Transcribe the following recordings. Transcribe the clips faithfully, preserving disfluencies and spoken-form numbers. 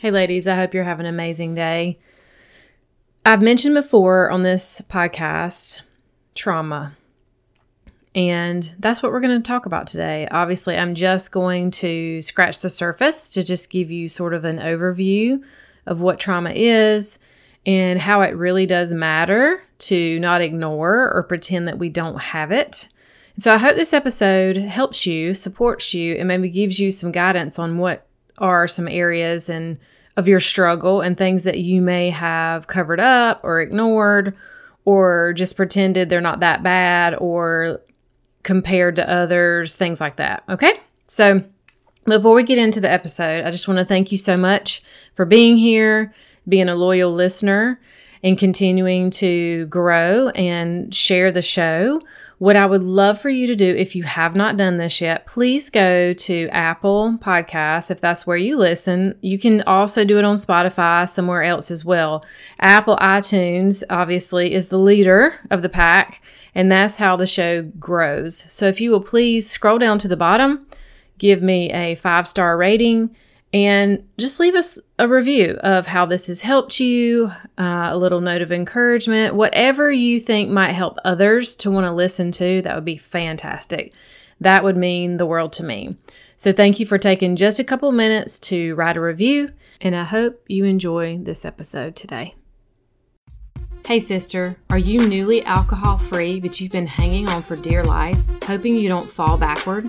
Hey ladies, I hope you're having an amazing day. I've mentioned before on this podcast, trauma. And that's what we're going to talk about today. Obviously, I'm just going to scratch the surface to just give you sort of an overview of what trauma is and how it really does matter to not ignore or pretend that we don't have it. And so I hope this episode helps you, supports you, and maybe gives you some guidance on what are some areas and of your struggle and things that you may have covered up or ignored or just pretended they're not that bad or compared to others, things like that. Okay? So before we get into the episode, I just want to thank you so much for being here, being a loyal listener, and continuing to grow and share the show. What I would love for you to do, if you have not done this yet, please go to Apple Podcasts, if that's where you listen. You can also do it on Spotify, somewhere else as well. Apple iTunes, obviously, is the leader of the pack, and that's how the show grows. So if you will please scroll down to the bottom, give me a five-star rating, and just leave us a review of how this has helped you, uh, a little note of encouragement, whatever you think might help others to want to listen to, that would be fantastic. That would mean the world to me. So thank you for taking just a couple minutes to write a review, and I hope you enjoy this episode today. Hey sister, are you newly alcohol-free but you've been hanging on for dear life, hoping you don't fall backward?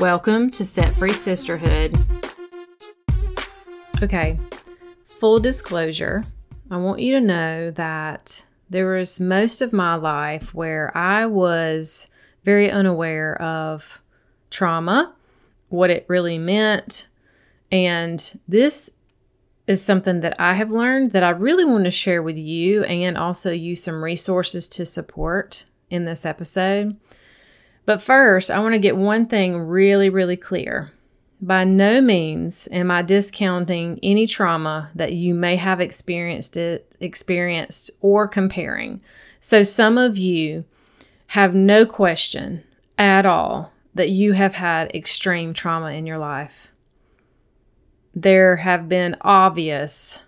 Welcome to Set Free Sisterhood. Okay, full disclosure, I want you to know that there was most of my life where I was very unaware of trauma, what it really meant, and this is something that I have learned that I really want to share with you and also use some resources to support in this episode. But first, I want to get one thing really, really clear. By no means am I discounting any trauma that you may have experienced it, experienced or comparing. So some of you have no question at all that you have had extreme trauma in your life. There have been obvious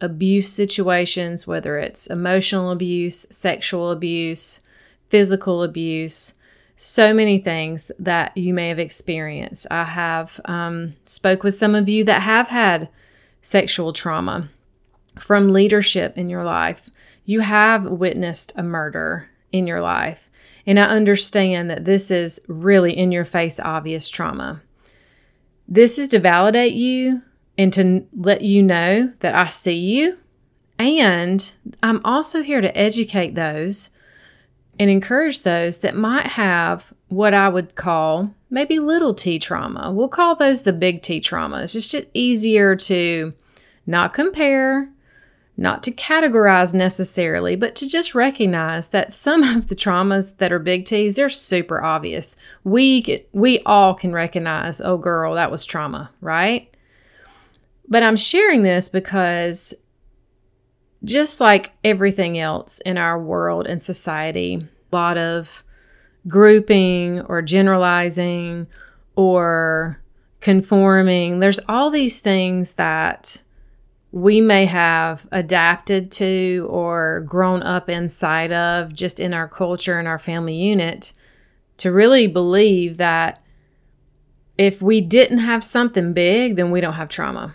abuse situations, whether it's emotional abuse, sexual abuse, physical abuse, so many things that you may have experienced. I have um, spoke with some of you that have had sexual trauma from leadership in your life. You have witnessed a murder in your life. And I understand that this is really in your face, obvious trauma. This is to validate you and to let you know that I see you. And I'm also here to educate those and encourage those that might have what I would call maybe little T trauma. We'll call those the big T trauma. It's just easier to not compare, not to categorize necessarily, but to just recognize that some of the traumas that are big T's, they're super obvious. We we all can recognize, oh girl, that was trauma, right? But I'm sharing this because just like everything else in our world and society, a lot of grouping or generalizing or conforming, there's all these things that we may have adapted to or grown up inside of just in our culture and our family unit to really believe that if we didn't have something big, then we don't have trauma.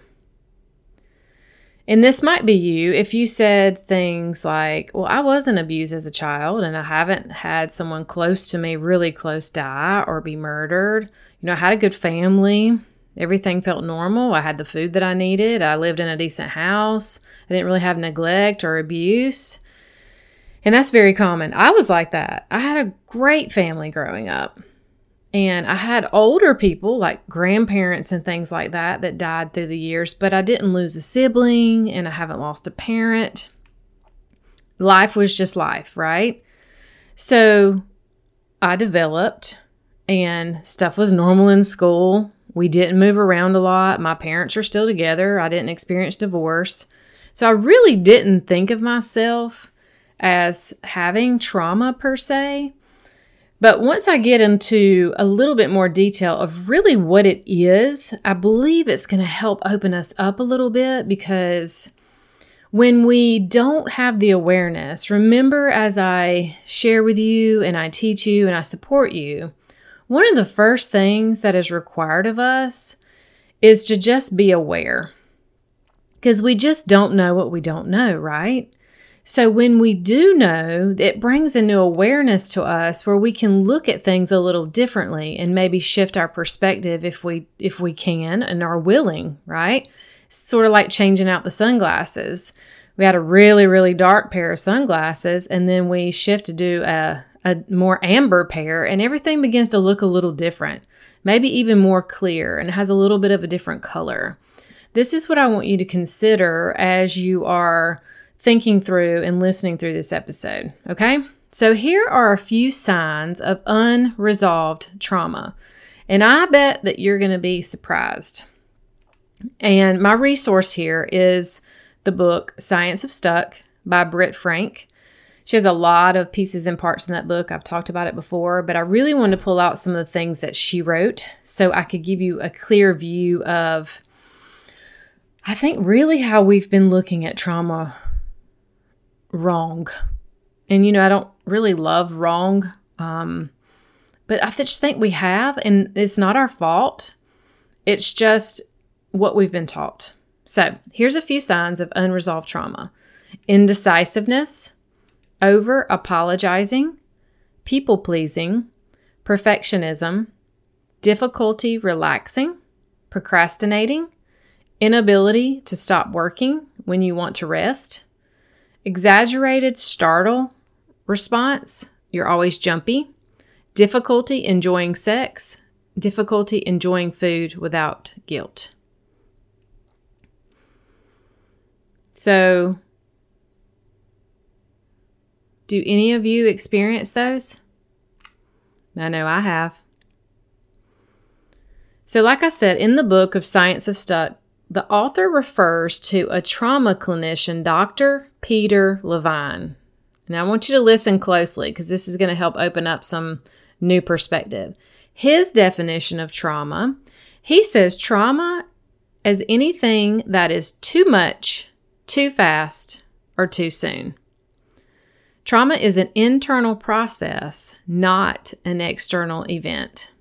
And this might be you if you said things like, well, I wasn't abused as a child and I haven't had someone close to me, really close, die or be murdered. You know, I had a good family. Everything felt normal. I had the food that I needed. I lived in a decent house. I didn't really have neglect or abuse. And that's very common. I was like that. I had a great family growing up. And I had older people, like grandparents and things like that, that died through the years, but I didn't lose a sibling and I haven't lost a parent. Life was just life, right? So I developed and stuff was normal in school. We didn't move around a lot. My parents are still together. I didn't experience divorce. So I really didn't think of myself as having trauma per se. But once I get into a little bit more detail of really what it is, I believe it's going to help open us up a little bit, because when we don't have the awareness, remember as I share with you and I teach you and I support you, one of the first things that is required of us is to just be aware, because we just don't know what we don't know, right? So when we do know, it brings a new awareness to us where we can look at things a little differently and maybe shift our perspective if we if we can and are willing, right? It's sort of like changing out the sunglasses. We had a really, really dark pair of sunglasses, and then we shift to do a, a more amber pair, and everything begins to look a little different, maybe even more clear, and has a little bit of a different color. This is what I want you to consider as you are thinking through and listening through this episode, okay? So here are a few signs of unresolved trauma, and I bet that you're going to be surprised. And my resource here is the book Science of Stuck by Britt Frank. She has a lot of pieces and parts in that book. I've talked about it before, but I really wanted to pull out some of the things that she wrote so I could give you a clear view of, I think, really how we've been looking at trauma wrong. And, you know, I don't really love wrong, um, but I just think we have, and it's not our fault. It's just what we've been taught. So here's a few signs of unresolved trauma: indecisiveness, over apologizing, people pleasing, perfectionism, difficulty relaxing, procrastinating, inability to stop working when you want to rest, exaggerated startle response, you're always jumpy, difficulty enjoying sex, difficulty enjoying food without guilt. So, do any of you experience those? I know I have. So, like I said, in the book of Science of Stuck, the author refers to a trauma clinician, Doctor Peter Levine. Now, I want you to listen closely because this is going to help open up some new perspective. His definition of trauma, he says trauma is anything that is too much, too fast, or too soon. Trauma is an internal process, not an external event.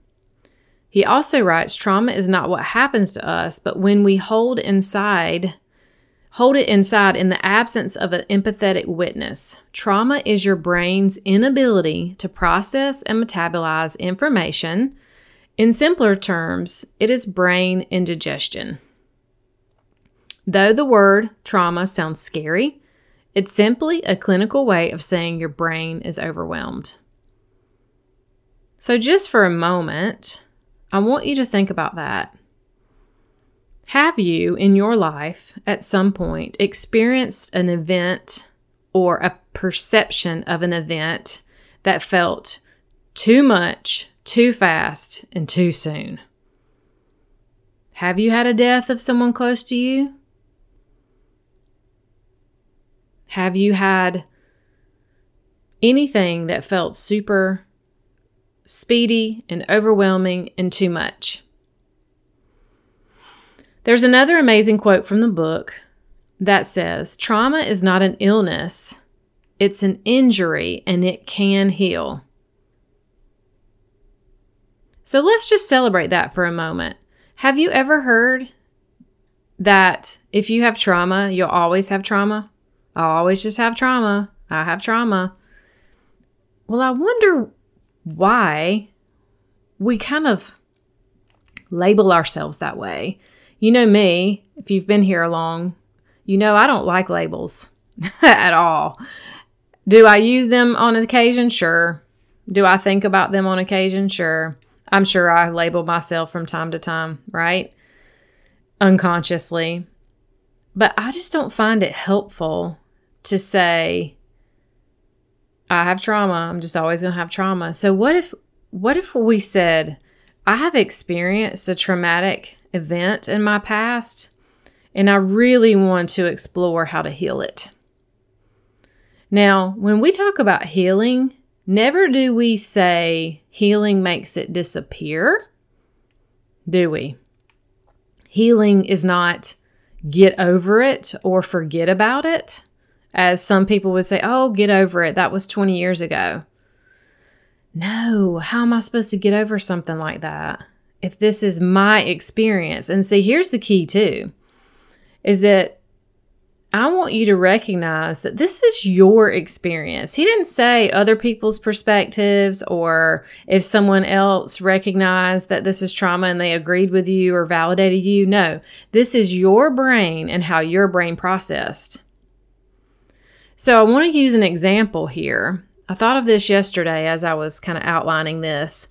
He also writes, trauma is not what happens to us, but when we hold inside, hold it inside in the absence of an empathetic witness. Trauma is your brain's inability to process and metabolize information. In simpler terms, it is brain indigestion. Though the word trauma sounds scary, it's simply a clinical way of saying your brain is overwhelmed. So just for a moment, I want you to think about that. Have you in your life at some point experienced an event or a perception of an event that felt too much, too fast, and too soon? Have you had a death of someone close to you? Have you had anything that felt super speedy and overwhelming and too much? There's another amazing quote from the book that says, trauma is not an illness, it's an injury, and it can heal. So let's just celebrate that for a moment. Have you ever heard that if you have trauma, you'll always have trauma. I'll always just have trauma. I have trauma. Well, I wonder why we kind of label ourselves that way. You know me, if you've been here long, you know I don't like labels at all. Do I use them on occasion? Sure. Do I think about them on occasion? Sure. I'm sure I label myself from time to time, right? Unconsciously. But I just don't find it helpful to say, I have trauma. I'm just always going to have trauma. So what if, what if we said, I have experienced a traumatic event in my past, and I really want to explore how to heal it. Now, when we talk about healing, never do we say healing makes it disappear, do we? Healing is not get over it or forget about it. As some people would say, oh, get over it. That was twenty years ago. No, how am I supposed to get over something like that if this is my experience? And see, here's the key too, is that I want you to recognize that this is your experience. He didn't say other people's perspectives, or if someone else recognized that this is trauma and they agreed with you or validated you. No, this is your brain and how your brain processed. So I want to use an example here. I thought of this yesterday as I was kind of outlining this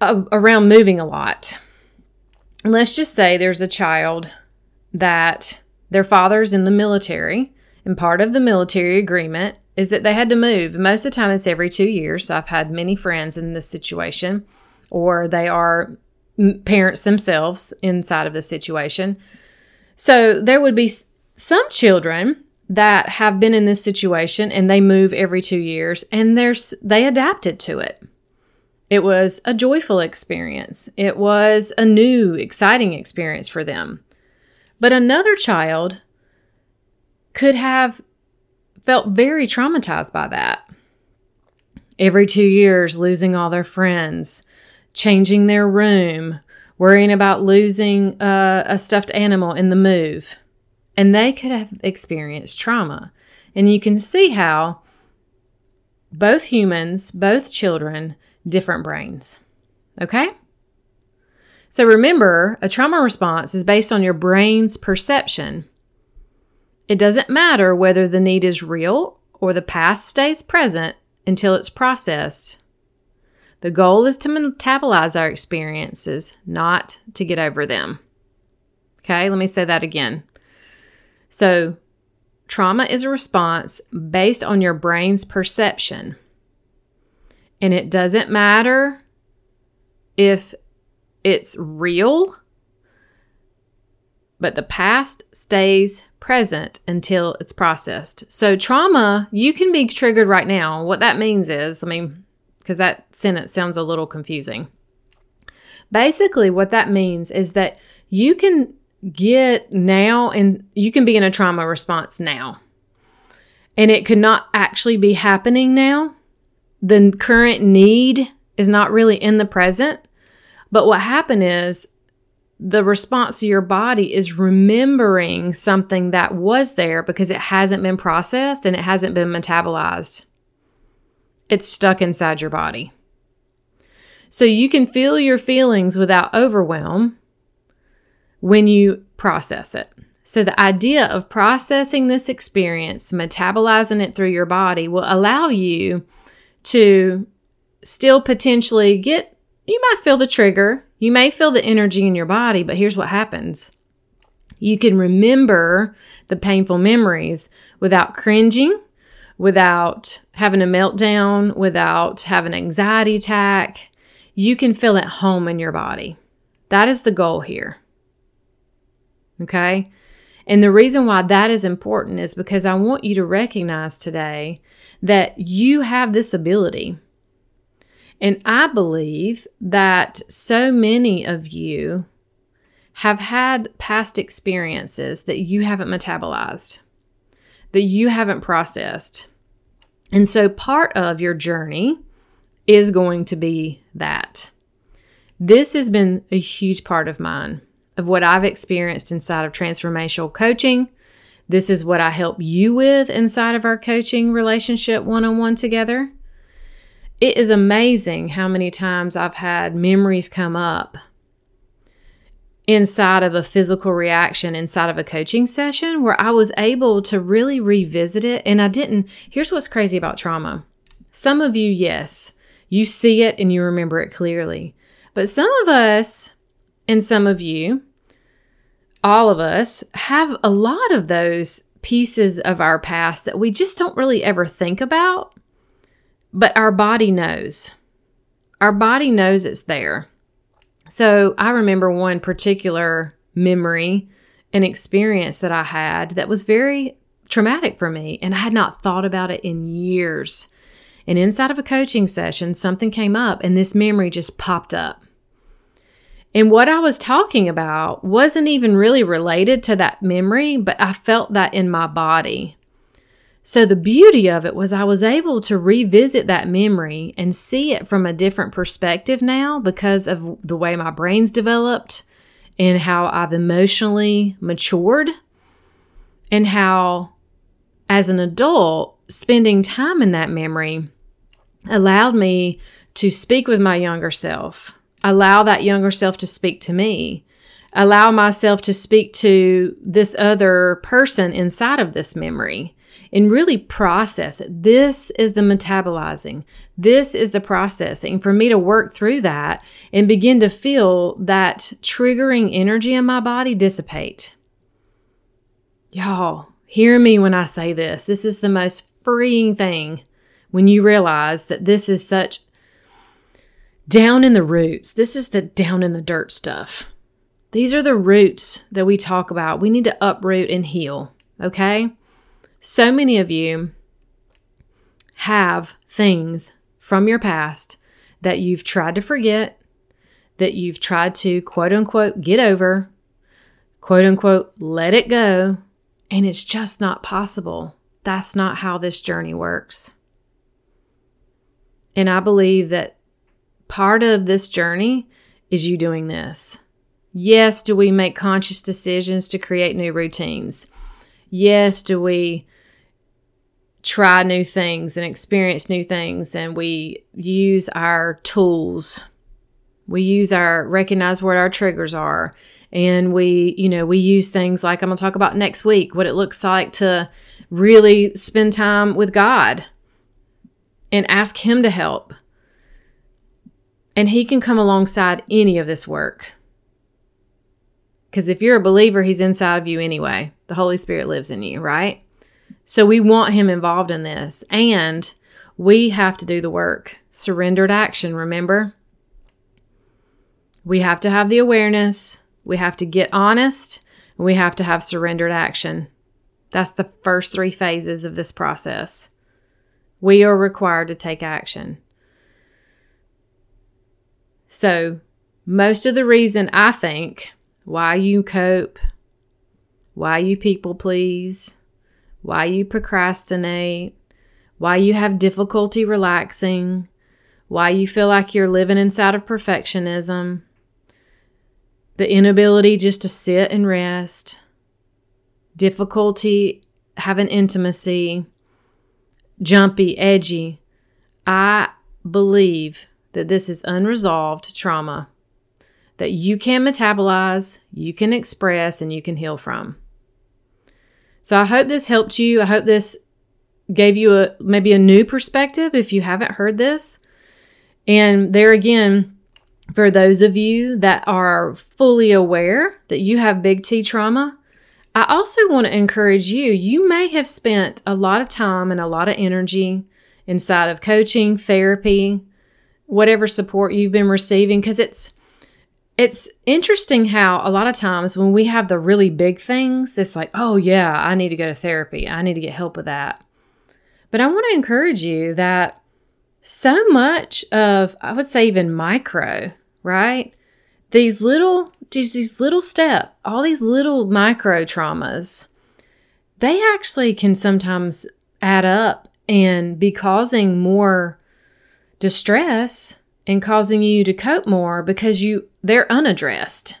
uh, around moving a lot. Let's just say there's a child that their father's in the military, and part of the military agreement is that they had to move. Most of the time it's every two years. So I've had many friends in this situation, or they are parents themselves inside of the situation. So there would be some children that have been in this situation and they move every two years and there's they adapted to it. It was a joyful experience. It was a new, exciting experience for them. But another child could have felt very traumatized by that. Every two years, losing all their friends, changing their room, worrying about losing uh, a stuffed animal in the move. And they could have experienced trauma. And you can see how both humans, both children, different brains. Okay? So remember, a trauma response is based on your brain's perception. It doesn't matter whether the need is real or the past stays present until it's processed. The goal is to metabolize our experiences, not to get over them. Okay, let me say that again. So trauma is a response based on your brain's perception. And it doesn't matter if it's real, but the past stays present until it's processed. So trauma, you can be triggered right now. What that means is, I mean, because that sentence sounds a little confusing. Basically, what that means is that you can get now and you can be in a trauma response now. And it could not actually be happening now. The current need is not really in the present. But what happened is the response to your body is remembering something that was there because it hasn't been processed and it hasn't been metabolized. It's stuck inside your body. So you can feel your feelings without overwhelm when you process it. So the idea of processing this experience, metabolizing it through your body, will allow you to still potentially get. You might feel the trigger. You may feel the energy in your body, but here's what happens. You can remember the painful memories without cringing, without having a meltdown, without having an anxiety attack. You can feel at home in your body. That is the goal here. Okay? And the reason why that is important is because I want you to recognize today that you have this ability. And I believe that so many of you have had past experiences that you haven't metabolized, that you haven't processed. And so part of your journey is going to be that. This has been a huge part of mine, of what I've experienced inside of transformational coaching. This is what I help you with inside of our coaching relationship one-on-one together. It is amazing how many times I've had memories come up inside of a physical reaction, inside of a coaching session, where I was able to really revisit it. And I didn't. Here's what's crazy about trauma. Some of you, yes, you see it and you remember it clearly. But some of us, and some of you, all of us have a lot of those pieces of our past that we just don't really ever think about, but our body knows. Our body knows it's there. So I remember one particular memory and experience that I had that was very traumatic for me, and I had not thought about it in years. And inside of a coaching session, something came up and this memory just popped up. And what I was talking about wasn't even really related to that memory, but I felt that in my body. So the beauty of it was I was able to revisit that memory and see it from a different perspective now because of the way my brain's developed and how I've emotionally matured and how, as an adult, spending time in that memory allowed me to speak with my younger self. Allow that younger self to speak to me. Allow myself to speak to this other person inside of this memory and really process it. This is the metabolizing. This is the processing. For me to work through that and begin to feel that triggering energy in my body dissipate. Y'all, hear me when I say this. This is the most freeing thing when you realize that this is such down in the roots. This is the down in the dirt stuff. These are the roots that we talk about. We need to uproot and heal, okay? So many of you have things from your past that you've tried to forget, that you've tried to quote unquote get over, quote unquote let it go, and it's just not possible. That's not how this journey works. And I believe that part of this journey is you doing this. Yes, do we make conscious decisions to create new routines? Yes, do we try new things and experience new things, and we use our tools. We use our, recognize what our triggers are, and we, you know, we use things like, I'm going to talk about next week, what it looks like to really spend time with God and ask Him to help. And He can come alongside any of this work. Because if you're a believer, He's inside of you anyway. The Holy Spirit lives in you, right? So we want Him involved in this. And we have to do the work. Surrendered action, remember? We have to have the awareness. We have to get honest. And we have to have surrendered action. That's the first three phases of this process. We are required to take action. So most of the reason I think why you cope, why you people please, why you procrastinate, why you have difficulty relaxing, why you feel like you're living inside of perfectionism, the inability just to sit and rest, difficulty having intimacy, jumpy, edgy, I believe that this is unresolved trauma that you can metabolize, you can express, and you can heal from. So I hope this helped you. I hope this gave you a maybe a new perspective if you haven't heard this. And there again, for those of you that are fully aware that you have big T trauma, I also want to encourage you. You may have spent a lot of time and a lot of energy inside of coaching, therapy, whatever support you've been receiving, because it's it's interesting how a lot of times when we have the really big things, it's like, oh yeah, I need to go to therapy. I need to get help with that. But I want to encourage you that so much of, I would say even micro, right? These little, just these little steps, all these little micro traumas, they actually can sometimes add up and be causing more distress and causing you to cope more because you they're unaddressed.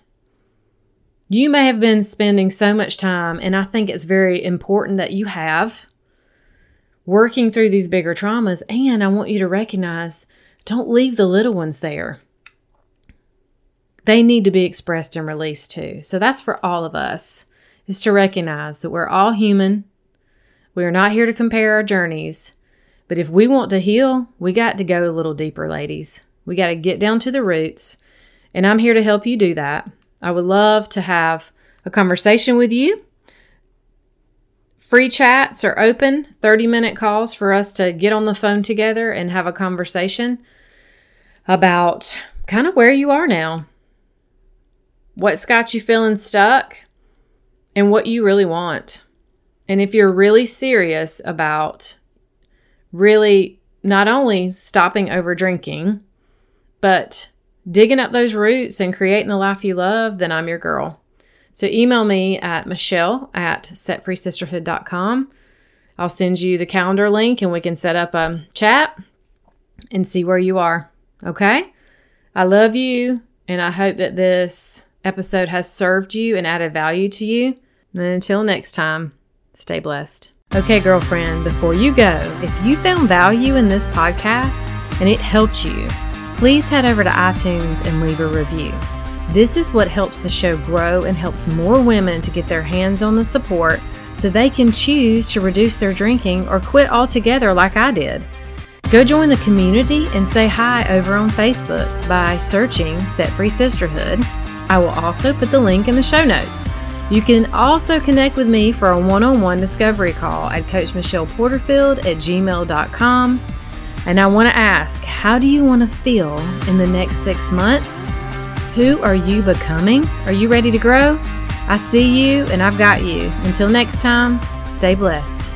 You may have been spending so much time, and I think it's very important that you have, working through these bigger traumas. And I want you to recognize, don't leave the little ones there. They need to be expressed and released too. So that's for all of us, is to recognize that we're all human. We're not here to compare our journeys. But if we want to heal, we got to go a little deeper, ladies. We got to get down to the roots. And I'm here to help you do that. I would love to have a conversation with you. Free chats are open, thirty-minute calls for us to get on the phone together and have a conversation about kind of where you are now, what's got you feeling stuck, and what you really want. And if you're really serious about really not only stopping over drinking, but digging up those roots and creating the life you love, then I'm your girl. So email me at michelle at set free sisterhood dot com. I'll send you the calendar link and we can set up a chat and see where you are. Okay? I love you, and I hope that this episode has served you and added value to you. And until next time, stay blessed. Okay, girlfriend, before you go, if you found value in this podcast and it helped you, please head over to iTunes and leave a review. This is what helps the show grow and helps more women to get their hands on the support so they can choose to reduce their drinking or quit altogether like I did. Go join the community and say hi over on Facebook by searching Set Free Sisterhood. I will also put the link in the show notes. You can also connect with me for a one-on-one discovery call at Coach Michelle Porterfield at gmail dot com. And I want to ask, how do you want to feel in the next six months? Who are you becoming? Are you ready to grow? I see you, and I've got you. Until next time, stay blessed.